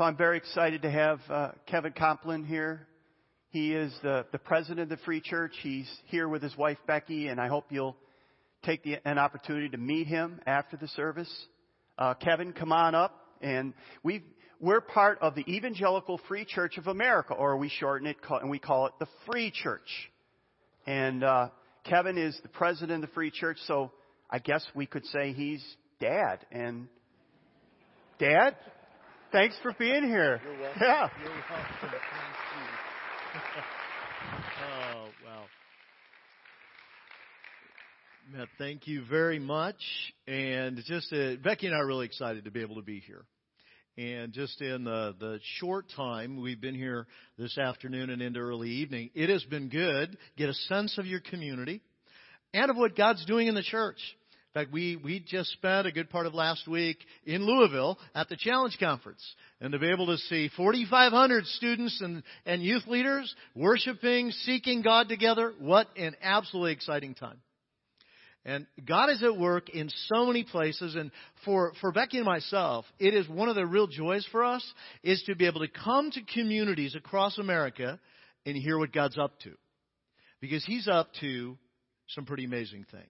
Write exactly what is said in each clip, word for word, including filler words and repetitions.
So I'm very excited to have uh, Kevin Complin here. He is the, the president of the Free Church. He's here with his wife, Becky, and I hope you'll take the, an opportunity to meet him after the service. Uh, Kevin, come on up. And we've, we're part of the Evangelical Free Church of America, or we shorten it, and we call it the Free Church. And uh, Kevin is the president of the Free Church, so I guess we could say he's dad. And Dad, thanks for being here. You're welcome. Yeah. You're welcome. Thank you. Oh, wow. Matt, thank you very much. And just uh, Becky and I are really excited to be able to be here. And just in the, the short time we've been here this afternoon and into early evening, it has been good. Get a sense of your community and of what God's doing in the church. In fact, we, we just spent a good part of last week in Louisville at the Challenge Conference. And to be able to see forty-five hundred students and, and youth leaders worshiping, seeking God together, what an absolutely exciting time. And God is at work in so many places. And for, for Becky and myself, it is one of the real joys for us is to be able to come to communities across America and hear what God's up to. Because He's up to some pretty amazing things.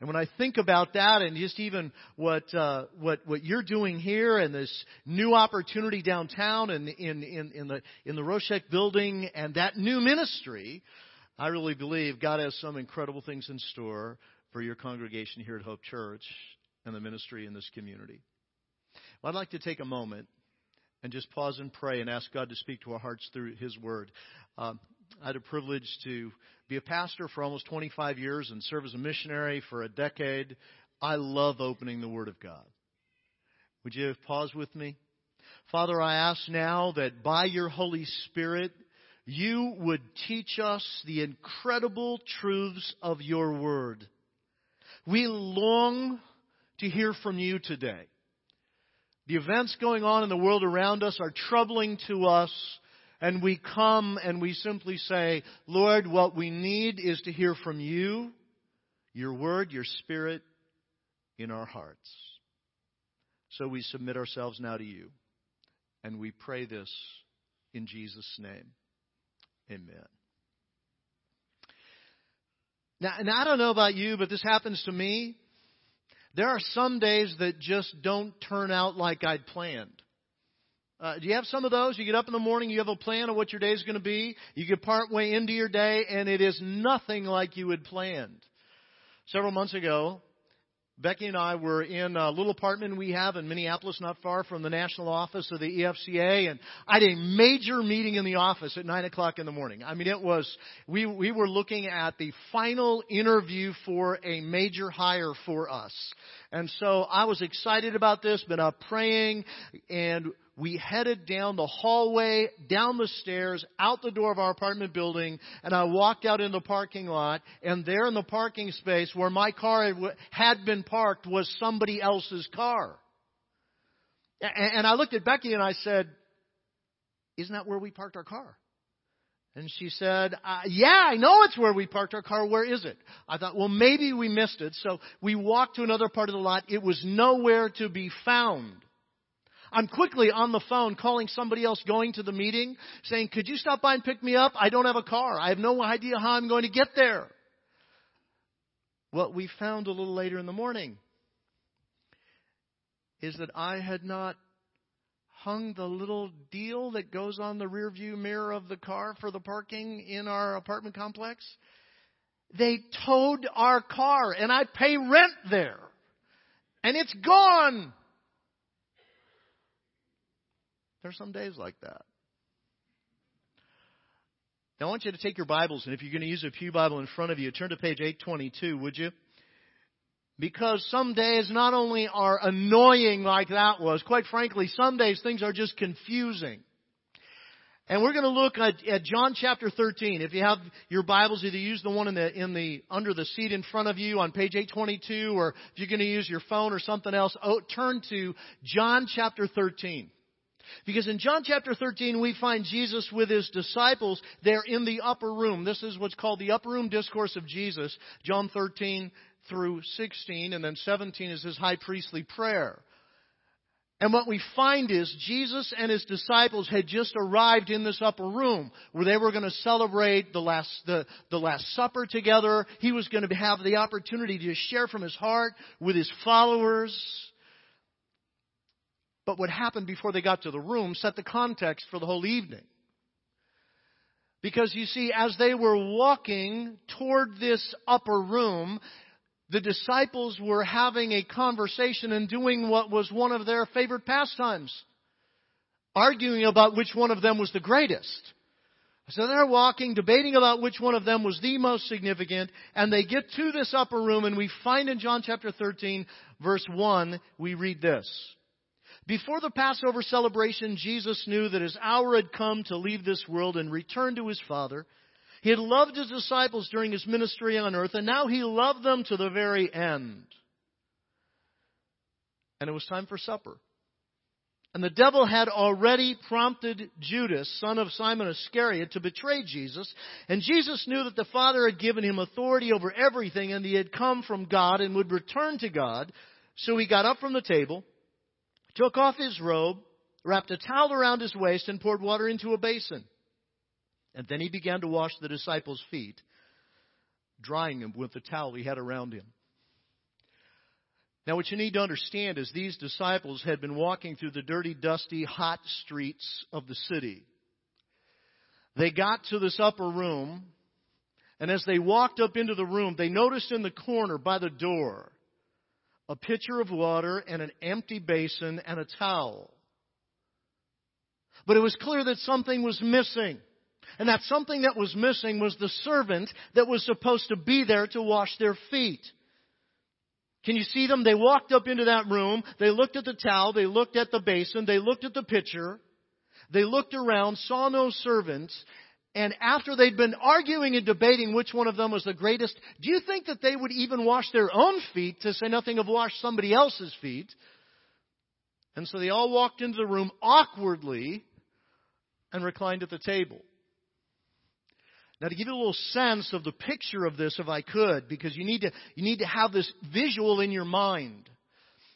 And when I think about that and just even what uh, what what you're doing here and this new opportunity downtown and in, in, in the in the Roshek building and that new ministry, I really believe God has some incredible things in store for your congregation here at Hope Church and the ministry in this community. Well, I'd like to take a moment and just pause and pray and ask God to speak to our hearts through His Word. Um, I had a privilege to be a pastor for almost twenty-five years and serve as a missionary for a decade. I love opening the Word of God. Would you pause with me? Father, I ask now that by your Holy Spirit, you would teach us the incredible truths of your word. We long to hear from you today. The events going on in the world around us are troubling to us, and we come and we simply say, Lord, what we need is to hear from you, your word, your spirit in our hearts. So we submit ourselves now to you, and we pray this in Jesus' name. Amen. Now, and I don't know about you, but this happens to me. There are some days that just don't turn out like I'd planned. Uh, do you have some of those? You get up in the morning, you have a plan of what your day is going to be. You get partway into your day, and it is nothing like you had planned. Several months ago, Becky and I were in a little apartment we have in Minneapolis, not far from the national office of the E F C A, and I had a major meeting in the office at nine o'clock in the morning. I mean, it was, we, we were looking at the final interview for a major hire for us. And so I was excited about this, been up praying, and we headed down the hallway, down the stairs, out the door of our apartment building, and I walked out in the parking lot, and there in the parking space where my car had been parked was somebody else's car. And I looked at Becky and I said, isn't that where we parked our car? And she said, uh, yeah, I know it's where we parked our car. Where is it? I thought, well, maybe we missed it. So we walked to another part of the lot. It was nowhere to be found. I'm quickly on the phone calling somebody else going to the meeting saying, could you stop by and pick me up? I don't have a car. I have no idea how I'm going to get there. What we found a little later in the morning is that I had not hung the little deal that goes on the rearview mirror of the car for the parking in our apartment complex. They towed our car, and I pay rent there, and it's gone. There's some days like that. Now, I want you to take your Bibles, and if you're going to use a pew Bible in front of you, turn to page eight twenty-two, would you? Because some days not only are annoying like that was, quite frankly, some days things are just confusing. And we're going to look at, at John chapter thirteen. If you have your Bibles, either use the one in the, in the under the seat in front of you on page eight twenty-two, or if you're going to use your phone or something else, oh, turn to John chapter thirteen. Because in John chapter thirteen, we find Jesus with his disciples there in the upper room. This is what's called the upper room discourse of Jesus. John thirteen through sixteen, and then seventeen is his high priestly prayer. And what we find is Jesus and his disciples had just arrived in this upper room where they were going to celebrate the last, the, the Last Supper together. He was going to have the opportunity to share from his heart with his followers. But what happened before they got to the room set the context for the whole evening. Because you see, as they were walking toward this upper room, the disciples were having a conversation and doing what was one of their favorite pastimes, arguing about which one of them was the greatest. So they're walking, debating about which one of them was the most significant, and they get to this upper room, and we find in John chapter thirteen, verse one, we read this. Before the Passover celebration, Jesus knew that his hour had come to leave this world and return to his Father. He had loved his disciples during his ministry on earth, and now he loved them to the very end. And it was time for supper. And the devil had already prompted Judas, son of Simon Iscariot, to betray Jesus. And Jesus knew that the Father had given him authority over everything, and he had come from God and would return to God. So he got up from the table, took off his robe, wrapped a towel around his waist, and poured water into a basin. And then he began to wash the disciples' feet, drying them with the towel he had around him. Now, what you need to understand is these disciples had been walking through the dirty, dusty, hot streets of the city. They got to this upper room, and as they walked up into the room, they noticed in the corner by the door a pitcher of water and an empty basin and a towel. But it was clear that something was missing. And that something that was missing was the servant that was supposed to be there to wash their feet. Can you see them? They walked up into that room. They looked at the towel. They looked at the basin. They looked at the pitcher. They looked around, saw no servants. And after they'd been arguing and debating which one of them was the greatest, do you think that they would even wash their own feet, to say nothing of wash somebody else's feet? And so they all walked into the room awkwardly and reclined at the table. Now, to give you a little sense of the picture of this, if I could, because you need to you need to have this visual in your mind.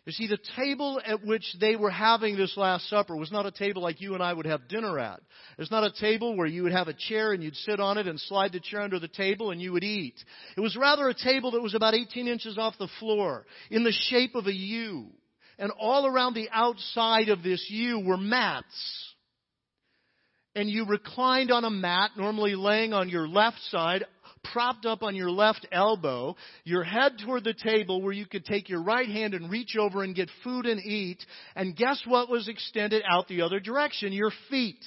You see, the table at which they were having this Last Supper was not a table like you and I would have dinner at. It's not a table where you would have a chair and you'd sit on it and slide the chair under the table and you would eat. It was rather a table that was about eighteen inches off the floor in the shape of a U. And all around the outside of this U were mats. And you reclined on a mat, normally laying on your left side, propped up on your left elbow, your head toward the table where you could take your right hand and reach over and get food and eat. And guess what was extended out the other direction? Your feet.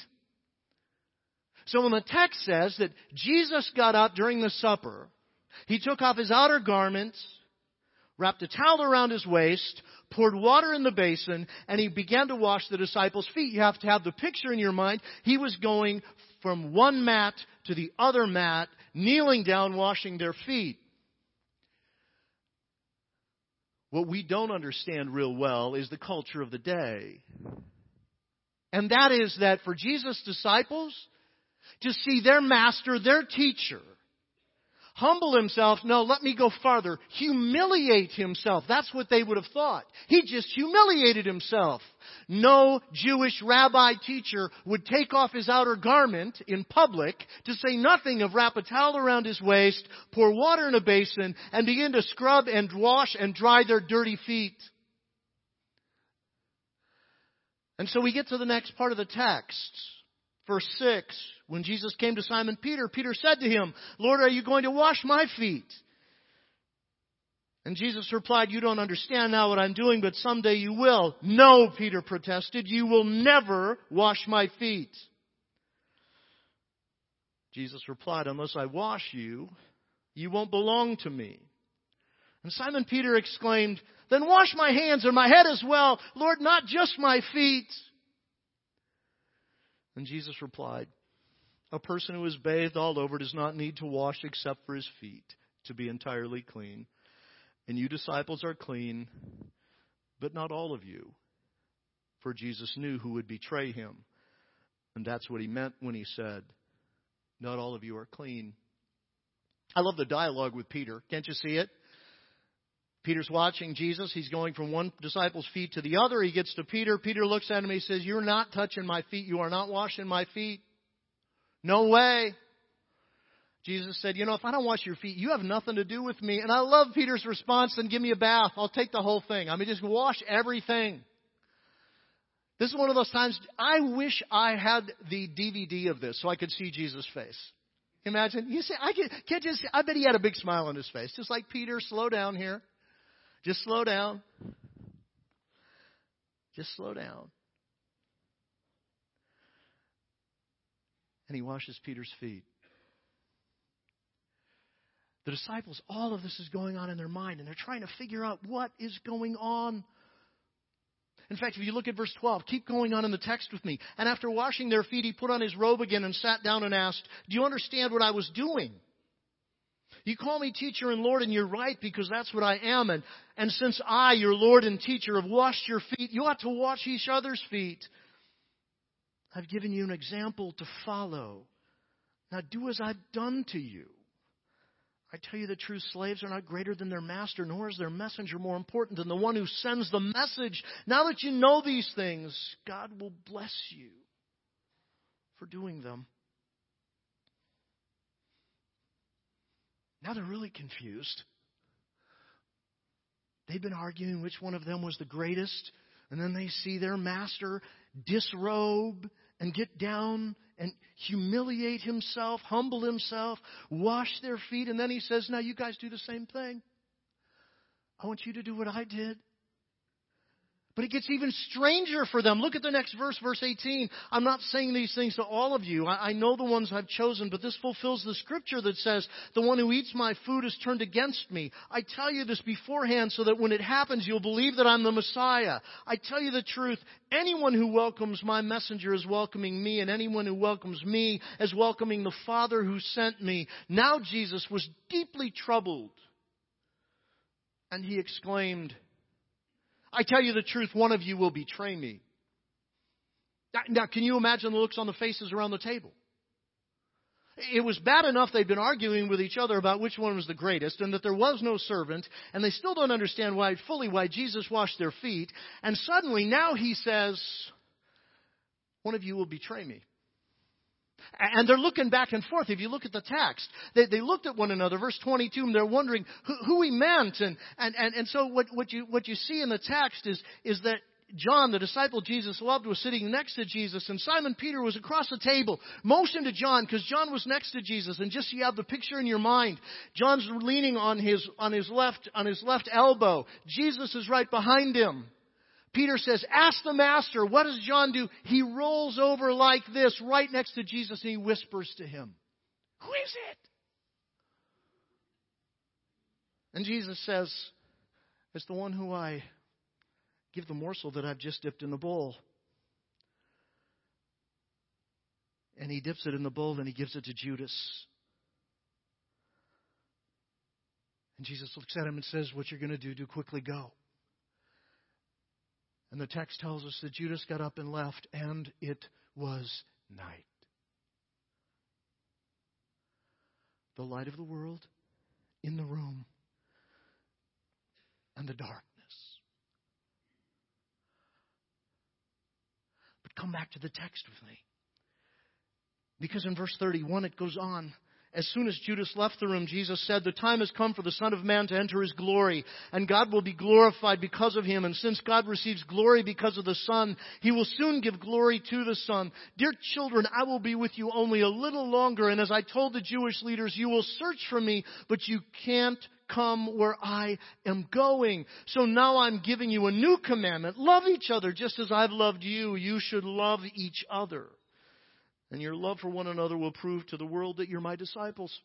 So when the text says that Jesus got up during the supper, he took off his outer garments, wrapped a towel around his waist, poured water in the basin, and he began to wash the disciples' feet. You have to have the picture in your mind. He was going from one mat to the other mat, kneeling down, washing their feet. What we don't understand real well is the culture of the day. And that is that for Jesus' disciples, to see their master, their teacher, humble himself. No, let me go farther. Humiliate himself. That's what they would have thought. He just humiliated himself. No Jewish rabbi teacher would take off his outer garment in public, to say nothing of wrap a towel around his waist, pour water in a basin, and begin to scrub and wash and dry their dirty feet. And so we get to the next part of the text. Verse six, when Jesus came to Simon Peter, Peter said to him, "Lord, are you going to wash my feet?" And Jesus replied, "You don't understand now what I'm doing, but someday you will." "No," Peter protested, "you will never wash my feet." Jesus replied, "Unless I wash you, you won't belong to me." And Simon Peter exclaimed, "Then wash my hands and my head as well, Lord, not just my feet." And Jesus replied, "A person who is bathed all over does not need to wash except for his feet to be entirely clean. And you disciples are clean, but not all of you." For Jesus knew who would betray him. And that's what he meant when he said, "Not all of you are clean." I love the dialogue with Peter. Can't you see it? Peter's watching Jesus. He's going from one disciple's feet to the other. He gets to Peter. Peter looks at him. He says, "You're not touching my feet. You are not washing my feet. No way." Jesus said, "You know, if I don't wash your feet, you have nothing to do with me." And I love Peter's response. "Then give me a bath. I'll take the whole thing. I mean, just wash everything." This is one of those times I wish I had the D V D of this so I could see Jesus' face. Imagine. You see, I can't, can't just. I bet he had a big smile on his face, just like Peter. Slow down here. Just slow down. Just slow down. And he washes Peter's feet. The disciples, all of this is going on in their mind, and they're trying to figure out what is going on. In fact, if you look at verse twelve, keep going on in the text with me. "And after washing their feet, he put on his robe again and sat down and asked, 'Do you understand what I was doing? You call me teacher and Lord, and you're right, because that's what I am. And, and since I, your Lord and teacher, have washed your feet, you ought to wash each other's feet. I've given you an example to follow. Now do as I've done to you. I tell you the truth, slaves are not greater than their master, nor is their messenger more important than the one who sends the message. Now that you know these things, God will bless you for doing them.'" Now they're really confused. They've been arguing which one of them was the greatest, and then they see their master disrobe and get down and humiliate himself, humble himself, wash their feet. And then he says, "Now you guys do the same thing. I want you to do what I did." But it gets even stranger for them. Look at the next verse, verse eighteen. "I'm not saying these things to all of you. I, I know the ones I've chosen, but this fulfills the scripture that says, 'The one who eats my food is turned against me.' I tell you this beforehand so that when it happens, you'll believe that I'm the Messiah. I tell you the truth. Anyone who welcomes my messenger is welcoming me, and anyone who welcomes me is welcoming the Father who sent me." Now Jesus was deeply troubled, and he exclaimed, "I tell you the truth, one of you will betray me." Now, now, can you imagine the looks on the faces around the table? It was bad enough they'd been arguing with each other about which one was the greatest and that there was no servant, and they still don't understand why fully why Jesus washed their feet. And suddenly now he says, "One of you will betray me." And they're looking back and forth. If you look at the text, they, they looked at one another. Verse twenty-two, and they're wondering who, who he meant. And, and, and, and so what, what, you, what you see in the text is, is that John, the disciple Jesus loved, was sitting next to Jesus. And Simon Peter was across the table. Motioned to John because John was next to Jesus. And just so you have the picture in your mind, John's leaning on his, on his, left, on his left elbow. Jesus is right behind him. Peter says, "Ask the master." What does John do? He rolls over like this right next to Jesus and he whispers to him, "Who is it?" And Jesus says, "It's the one who I give the morsel that I've just dipped in the bowl." And he dips it in the bowl and he gives it to Judas. And Jesus looks at him and says, "What you're going to do, do quickly, go." And the text tells us that Judas got up and left, and it was night. The light of the world in the room and the darkness. But come back to the text with me. Because in verse thirty-one it goes on. "As soon as Judas left the room, Jesus said, 'The time has come for the Son of Man to enter his glory, and God will be glorified because of him. And since God receives glory because of the Son, he will soon give glory to the Son. Dear children, I will be with you only a little longer. And as I told the Jewish leaders, you will search for me, but you can't come where I am going. So now I'm giving you a new commandment. Love each other just as I've loved you. You should love each other. And your love for one another will prove to the world that you're my disciples.'"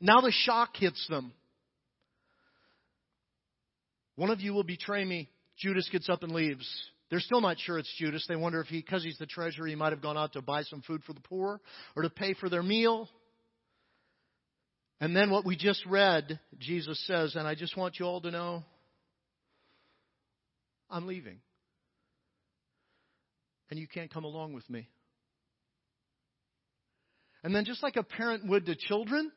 Now the shock hits them. "One of you will betray me." Judas gets up and leaves. They're still not sure it's Judas. They wonder if he, because he's the treasurer, he might have gone out to buy some food for the poor or to pay for their meal. And then what we just read, Jesus says, "And I just want you all to know, I'm leaving. And you can't come along with me." And then just like a parent would to children,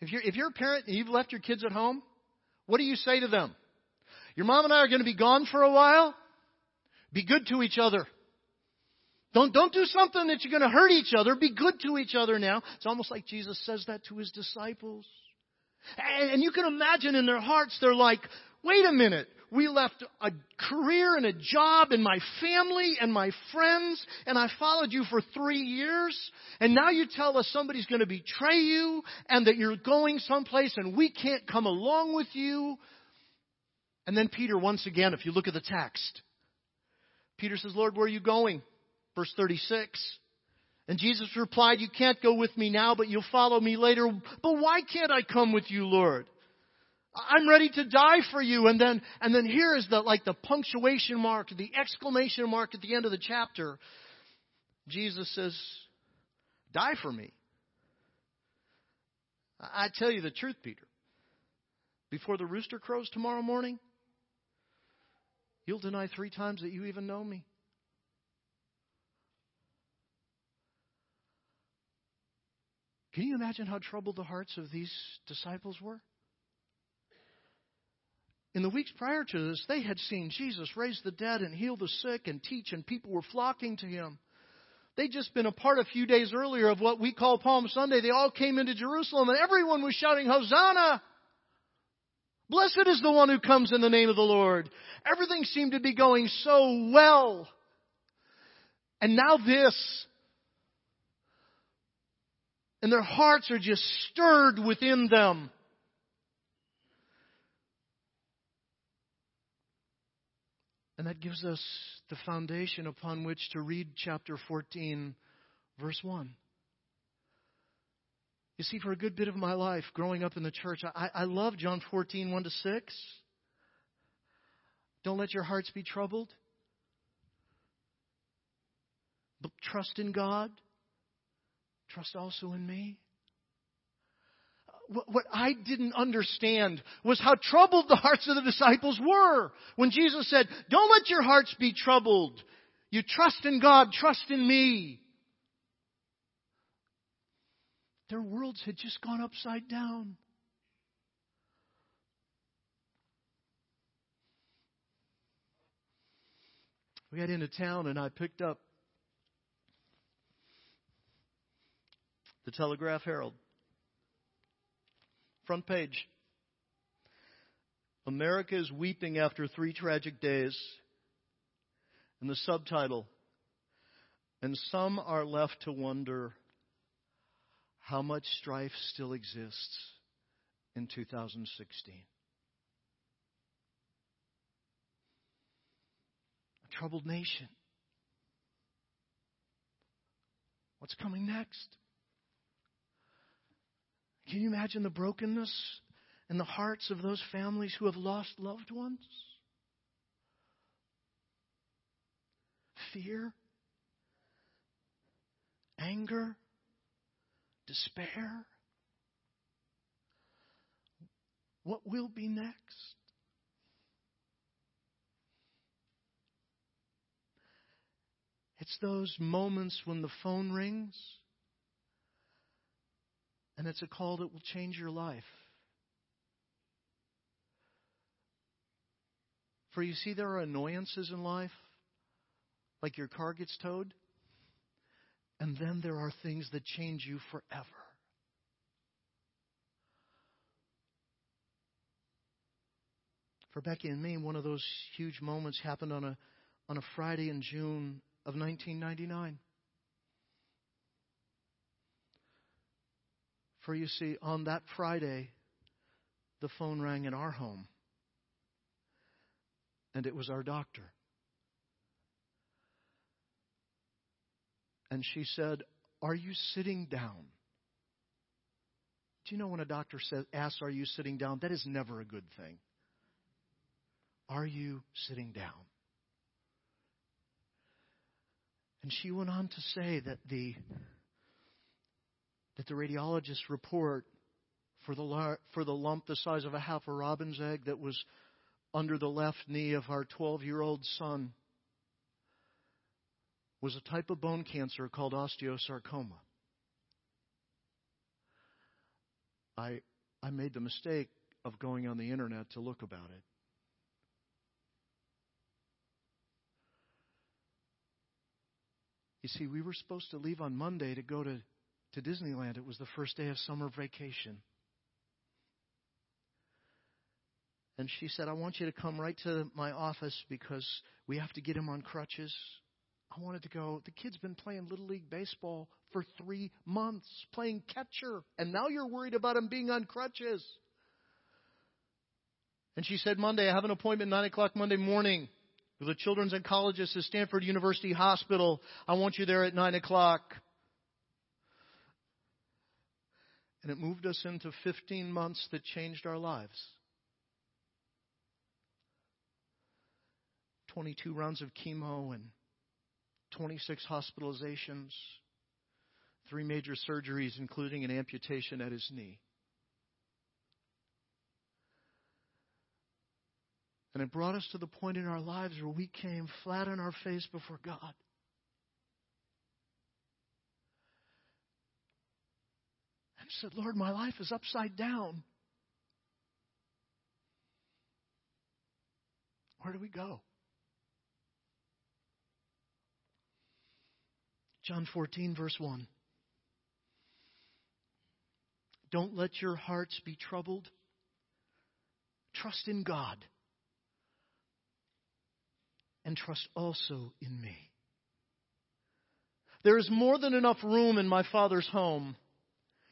if you're, if you're a parent and you've left your kids at home, What do you say to them? Your mom and I are going to be gone for a while. Be good to each other. Don't, don't do something that you're going to hurt each other. Be good to each other now. It's almost like Jesus says that to his disciples. And, and you can imagine in their hearts, they're like, wait a minute. We left a career and a job and my family and my friends, and I followed you for three years. And now you tell us somebody's going to betray you and that you're going someplace and we can't come along with you. And then Peter, once again, if you look at the text, Peter says, Lord, where are you going? Verse thirty-six. And Jesus replied, you can't go with me now, but you'll follow me later. But why can't I come with you, Lord? I'm ready to die for you. And then, and then here is the, like the punctuation mark, the exclamation mark at the end of the chapter. Jesus says, die for me. I tell you the truth, Peter. Before the rooster crows tomorrow morning, you'll deny three times that you even know me. Can you imagine how troubled the hearts of these disciples were? In the weeks prior to this, they had seen Jesus raise the dead and heal the sick and teach, and people were flocking to him. They'd just been a part a few days earlier of what we call Palm Sunday. They all came into Jerusalem, and everyone was shouting, Hosanna! Blessed is the one who comes in the name of the Lord. Everything seemed to be going so well. And now this. And their hearts are just stirred within them. And that gives us the foundation upon which to read chapter fourteen, verse one. You see, for a good bit of my life growing up in the church, I, I love John fourteen, one to six. Don't let your hearts be troubled. But trust in God. Trust also in me. What I didn't understand was how troubled the hearts of the disciples were when Jesus said, don't let your hearts be troubled. You trust in God, trust in me. Their worlds had just gone upside down. We got into town and I picked up the Telegraph Herald. Front page. America is weeping after three tragic days. And the subtitle. And some are left to wonder how much strife still exists in two thousand sixteen. A troubled nation. What's coming next? Can you imagine the brokenness in the hearts of those families who have lost loved ones? Fear, anger, despair. What will be next? It's those moments when the phone rings. And it's a call that will change your life. For you see, there are annoyances in life, like your car gets towed. And then there are things that change you forever. For Becky and me, one of those huge moments happened on a, on a Friday in June of nineteen ninety-nine. For you see, on that Friday, the phone rang in our home. And it was our doctor. And she said, are you sitting down? Do you know when a doctor says, asks, are you sitting down? That is never a good thing. Are you sitting down? And she went on to say that the... that the radiologist's report for the lar- for the lump the size of a half a robin's egg that was under the left knee of our twelve-year-old son was a type of bone cancer called osteosarcoma. I I made the mistake of going on the internet to look about it. You see, we were supposed to leave on Monday to go to, to Disneyland. It was the first day of summer vacation. And she said, I want you to come right to my office because we have to get him on crutches. I wanted to go. The kid's been playing Little League Baseball for three months, playing catcher. And now you're worried about him being on crutches. And she said, Monday, I have an appointment nine o'clock Monday morning with a children's oncologist at Stanford University Hospital. I want you there at nine o'clock. And it moved us into fifteen months that changed our lives. twenty-two rounds of chemo and twenty-six hospitalizations, three major surgeries, including an amputation at his knee. And it brought us to the point in our lives where we came flat on our face before God. And said, Lord, my life is upside down. Where do we go? John fourteen, verse one. Don't let your hearts be troubled. Trust in God. And trust also in me. There is more than enough room in my Father's home.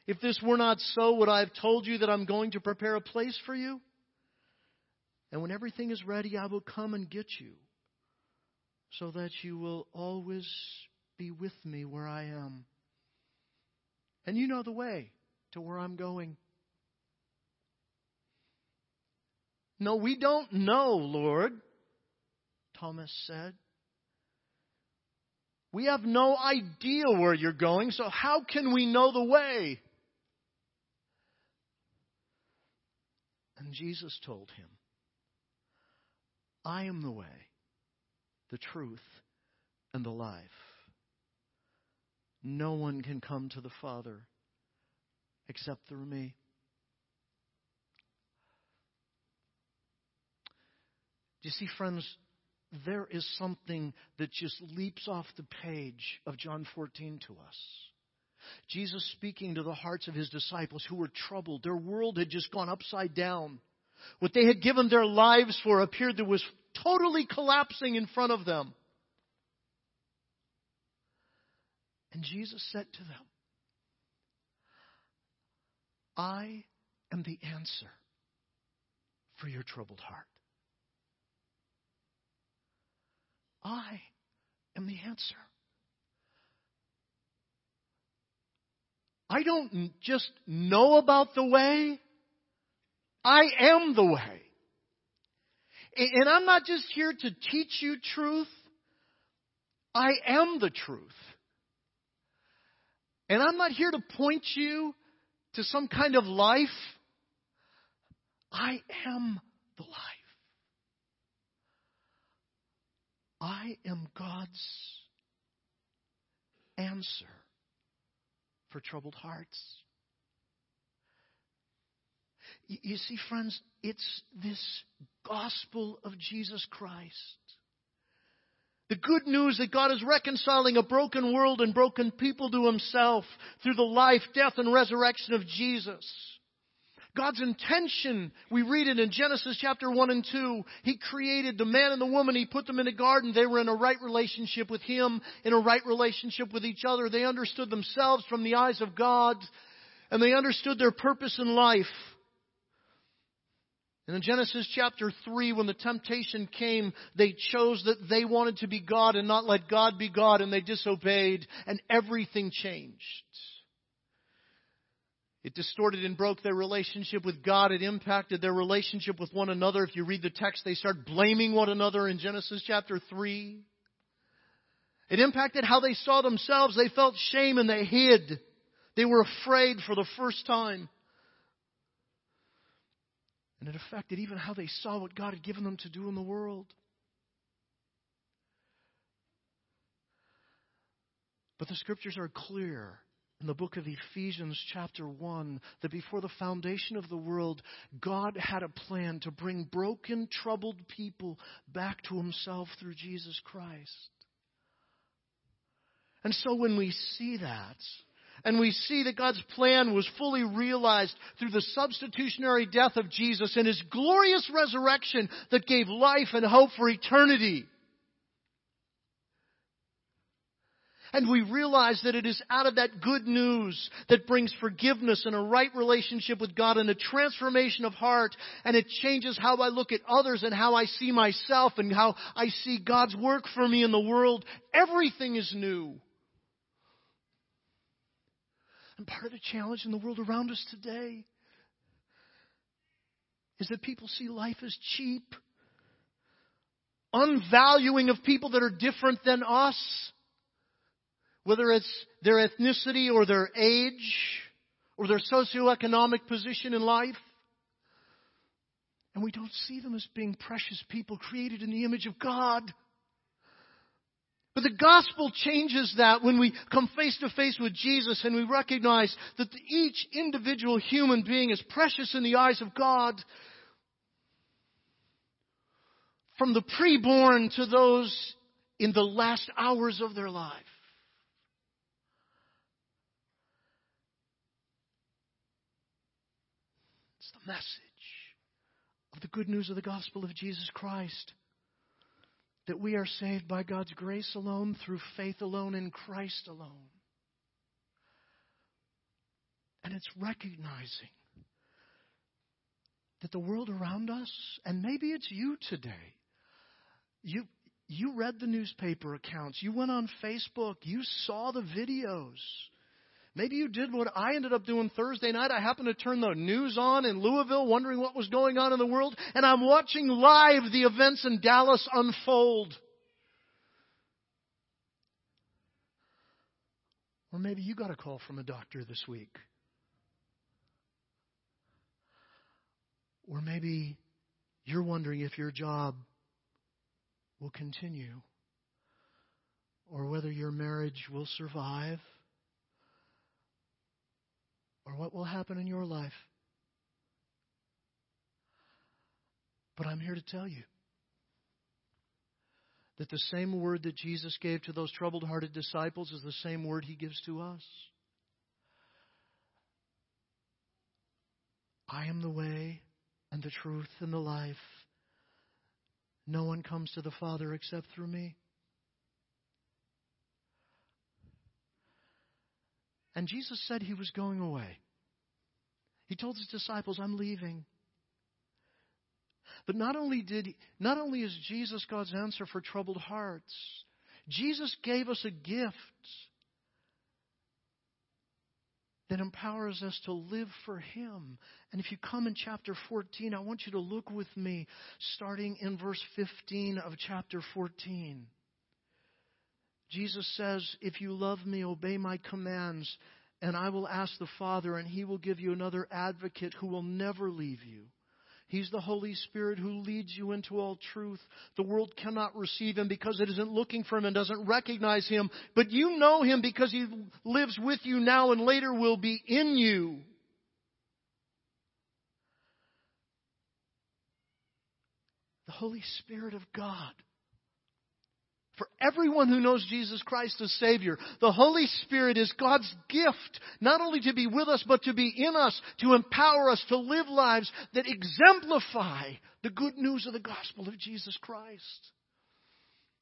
If this were not so, would I have told you that I'm going to prepare a place for you? And when everything is ready, I will come and get you, so that you will always be with me where I am. And you know the way to where I'm going. No, we don't know, Lord, Thomas said. We have no idea where you're going, so how can we know the way? And Jesus told him, I am the way, the truth, and the life. No one can come to the Father except through me. Do you see, friends, there is something that just leaps off the page of John fourteen to us. Jesus speaking to the hearts of his disciples who were troubled. Their world had just gone upside down. What they had given their lives for appeared that was totally collapsing in front of them. And Jesus said to them, I am the answer for your troubled heart. I am the answer. I don't just know about the way. I am the way. And I'm not just here to teach you truth. I am the truth. And I'm not here to point you to some kind of life. I am the life. I am God's answer for troubled hearts. You see, friends, it's this gospel of Jesus Christ. The good news that God is reconciling a broken world and broken people to himself through the life, death, and resurrection of Jesus. God's intention, we read it in Genesis chapter one and two. He created the man and the woman. He put them in a garden. They were in a right relationship with him, in a right relationship with each other. They understood themselves from the eyes of God, and they understood their purpose in life. And in Genesis chapter three, when the temptation came, they chose that they wanted to be God and not let God be God, and they disobeyed, and everything changed. It distorted and broke their relationship with God. It impacted their relationship with one another. If you read the text, they start blaming one another in Genesis chapter three. It impacted how they saw themselves. They felt shame and they hid. They were afraid for the first time. And it affected even how they saw what God had given them to do in the world. But the scriptures are clear in the book of Ephesians chapter one that before the foundation of the world, God had a plan to bring broken, troubled people back to himself through Jesus Christ. And so when we see that, and we see that God's plan was fully realized through the substitutionary death of Jesus and his glorious resurrection that gave life and hope for eternity. And we realize that it is out of that good news that brings forgiveness and a right relationship with God and a transformation of heart. And it changes how I look at others and how I see myself and how I see God's work for me in the world. Everything is new. And part of the challenge in the world around us today is that people see life as cheap, unvaluing of people that are different than us, whether it's their ethnicity or their age or their socioeconomic position in life. And we don't see them as being precious people created in the image of God. But the gospel changes that when we come face to face with Jesus and we recognize that each individual human being is precious in the eyes of God. From the preborn to those in the last hours of their life. It's the message of the good news of the gospel of Jesus Christ. That we are saved by God's grace alone, through faith alone, in Christ alone. And it's recognizing that the world around us, and maybe it's you today, you, you read the newspaper accounts, you went on Facebook, you saw the videos. Maybe you did what I ended up doing Thursday night. I happened to turn the news on in Louisville, wondering what was going on in the world. And I'm watching live the events in Dallas unfold. Or maybe you got a call from a doctor this week. Or maybe you're wondering if your job will continue. Or whether your marriage will survive. Or what will happen in your life. But I'm here to tell you that the same word that Jesus gave to those troubled-hearted disciples is the same word he gives to us. I am the way and the truth and the life. No one comes to the Father except through me. And Jesus said he was going away. He told his disciples, I'm leaving. But not only did he, not only is Jesus God's answer for troubled hearts, Jesus gave us a gift that empowers us to live for him. And if you come in chapter fourteen, I want you to look with me, starting in verse fifteen of chapter fourteen. Jesus says, if you love me, obey my commands, and I will ask the Father, and he will give you another advocate who will never leave you. He's the Holy Spirit who leads you into all truth. The world cannot receive him because it isn't looking for him and doesn't recognize him. But you know him because he lives with you now and later will be in you. The Holy Spirit of God. For everyone who knows Jesus Christ as Savior, the Holy Spirit is God's gift, not only to be with us, but to be in us, to empower us to live lives that exemplify the good news of the gospel of Jesus Christ.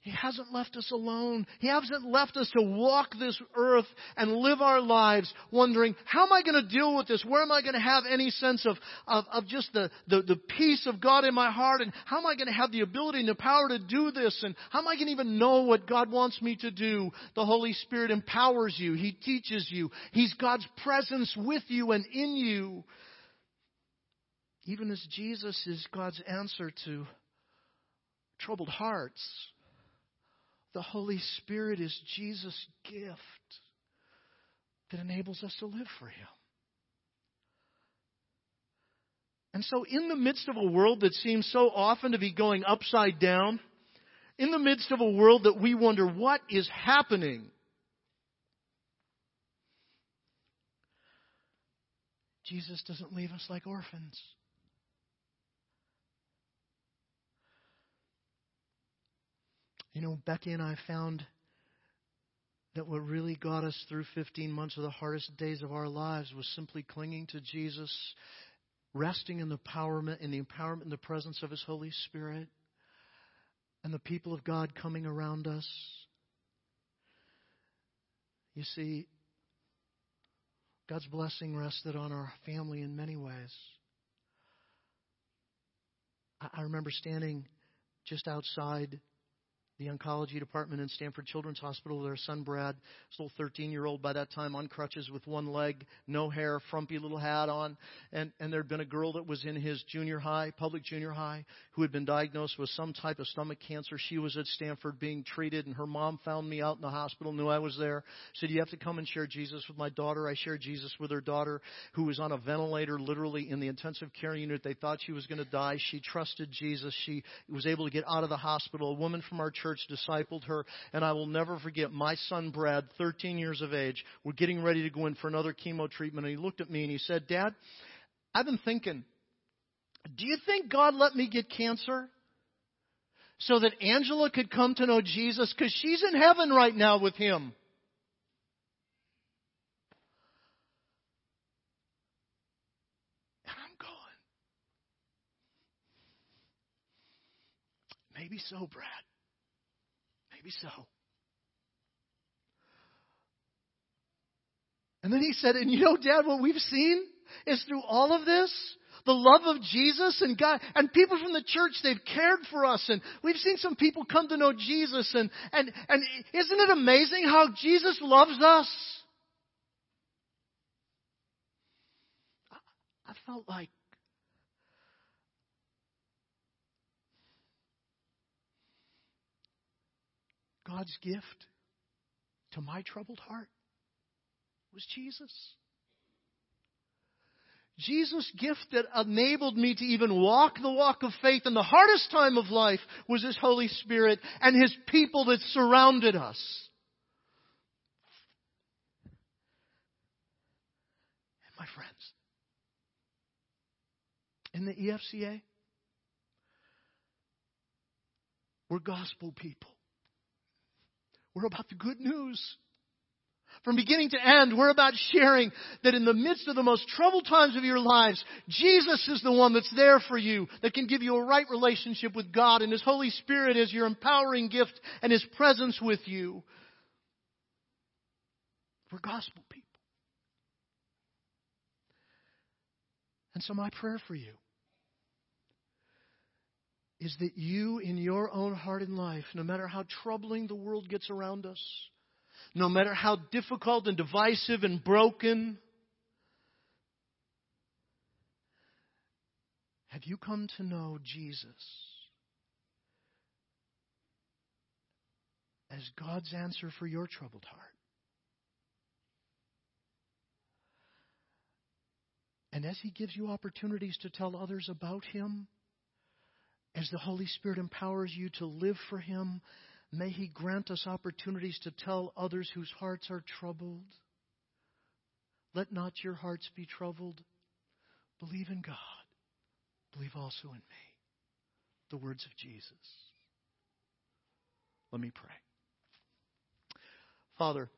He hasn't left us alone. He hasn't left us to walk this earth and live our lives wondering, how am I going to deal with this? Where am I going to have any sense of, of, of just the, the, the peace of God in my heart? And how am I going to have the ability and the power to do this? And how am I going to even know what God wants me to do? The Holy Spirit empowers you. He teaches you. He's God's presence with you and in you. Even as Jesus is God's answer to troubled hearts, the Holy Spirit is Jesus' gift that enables us to live for him. And so in the midst of a world that seems so often to be going upside down, in the midst of a world that we wonder what is happening, Jesus doesn't leave us like orphans. You know, Becky and I found that what really got us through fifteen months of the hardest days of our lives was simply clinging to Jesus, resting in the empowerment, in the empowerment and the presence of His Holy Spirit, and the people of God coming around us. You see, God's blessing rested on our family in many ways. I remember standing just outside the oncology department in Stanford Children's Hospital with our son Brad, this little thirteen-year-old by that time on crutches with one leg, no hair, frumpy little hat on. And, and there had been a girl that was in his junior high, public junior high, who had been diagnosed with some type of stomach cancer. She was at Stanford being treated, and her mom found me out in the hospital, knew I was there, said, "You have to come and share Jesus with my daughter." I shared Jesus with her daughter, who was on a ventilator, literally in the intensive care unit. They thought she was going to die. She trusted Jesus. She was able to get out of the hospital. A woman from our church Church discipled her, and I will never forget my son Brad, thirteen years of age. We're getting ready to go in for another chemo treatment, and he looked at me and he said, "Dad, I've been thinking, do you think God let me get cancer so that Angela could come to know Jesus? Because she's in heaven right now with Him." And I'm going, maybe so, Brad. So. And then he said, "And you know, Dad, what we've seen is through all of this, the love of Jesus and God and people from the church, they've cared for us. And we've seen some people come to know Jesus. And, and, and isn't it amazing how Jesus loves us?" I, I felt like God's gift to my troubled heart was Jesus. Jesus' gift that enabled me to even walk the walk of faith in the hardest time of life was His Holy Spirit and His people that surrounded us. And my friends, in the E F C A, we're gospel people. We're about the good news. From beginning to end, we're about sharing that in the midst of the most troubled times of your lives, Jesus is the one that's there for you, that can give you a right relationship with God, and His Holy Spirit is your empowering gift and His presence with you. We're gospel people. And so my prayer for you is that you, in your own heart and life, no matter how troubling the world gets around us, no matter how difficult and divisive and broken, have you come to know Jesus as God's answer for your troubled heart? And as He gives you opportunities to tell others about Him, as the Holy Spirit empowers you to live for Him, may He grant us opportunities to tell others whose hearts are troubled. Let not your hearts be troubled. Believe in God. Believe also in me. The words of Jesus. Let me pray. Father,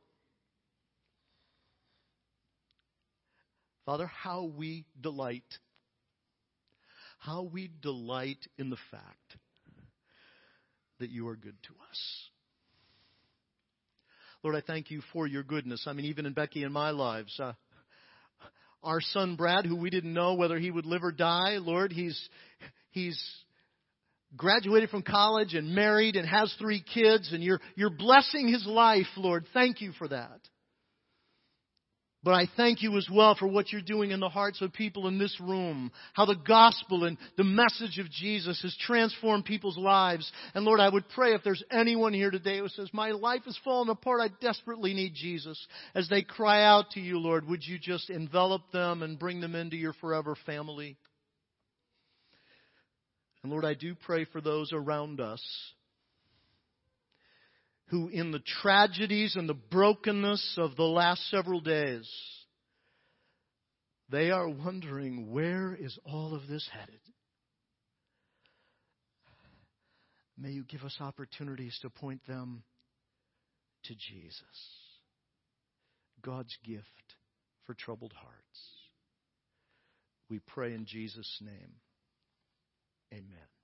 Father, how we delight How we delight in the fact that You are good to us. Lord, I thank You for Your goodness. I mean, even in Becky and my lives, uh, our son Brad, who we didn't know whether he would live or die, Lord, he's he's graduated from college and married and has three kids, and You're You're blessing his life, Lord. Thank You for that. But I thank You as well for what You're doing in the hearts of people in this room. How the gospel and the message of Jesus has transformed people's lives. And Lord, I would pray if there's anyone here today who says, "My life is falling apart. I desperately need Jesus." As they cry out to You, Lord, would You just envelop them and bring them into Your forever family? And Lord, I do pray for those around us who in the tragedies and the brokenness of the last several days They are wondering, where is all of this headed? May you give us opportunities to point them to Jesus, God's gift for troubled hearts. We pray in Jesus' name. Amen.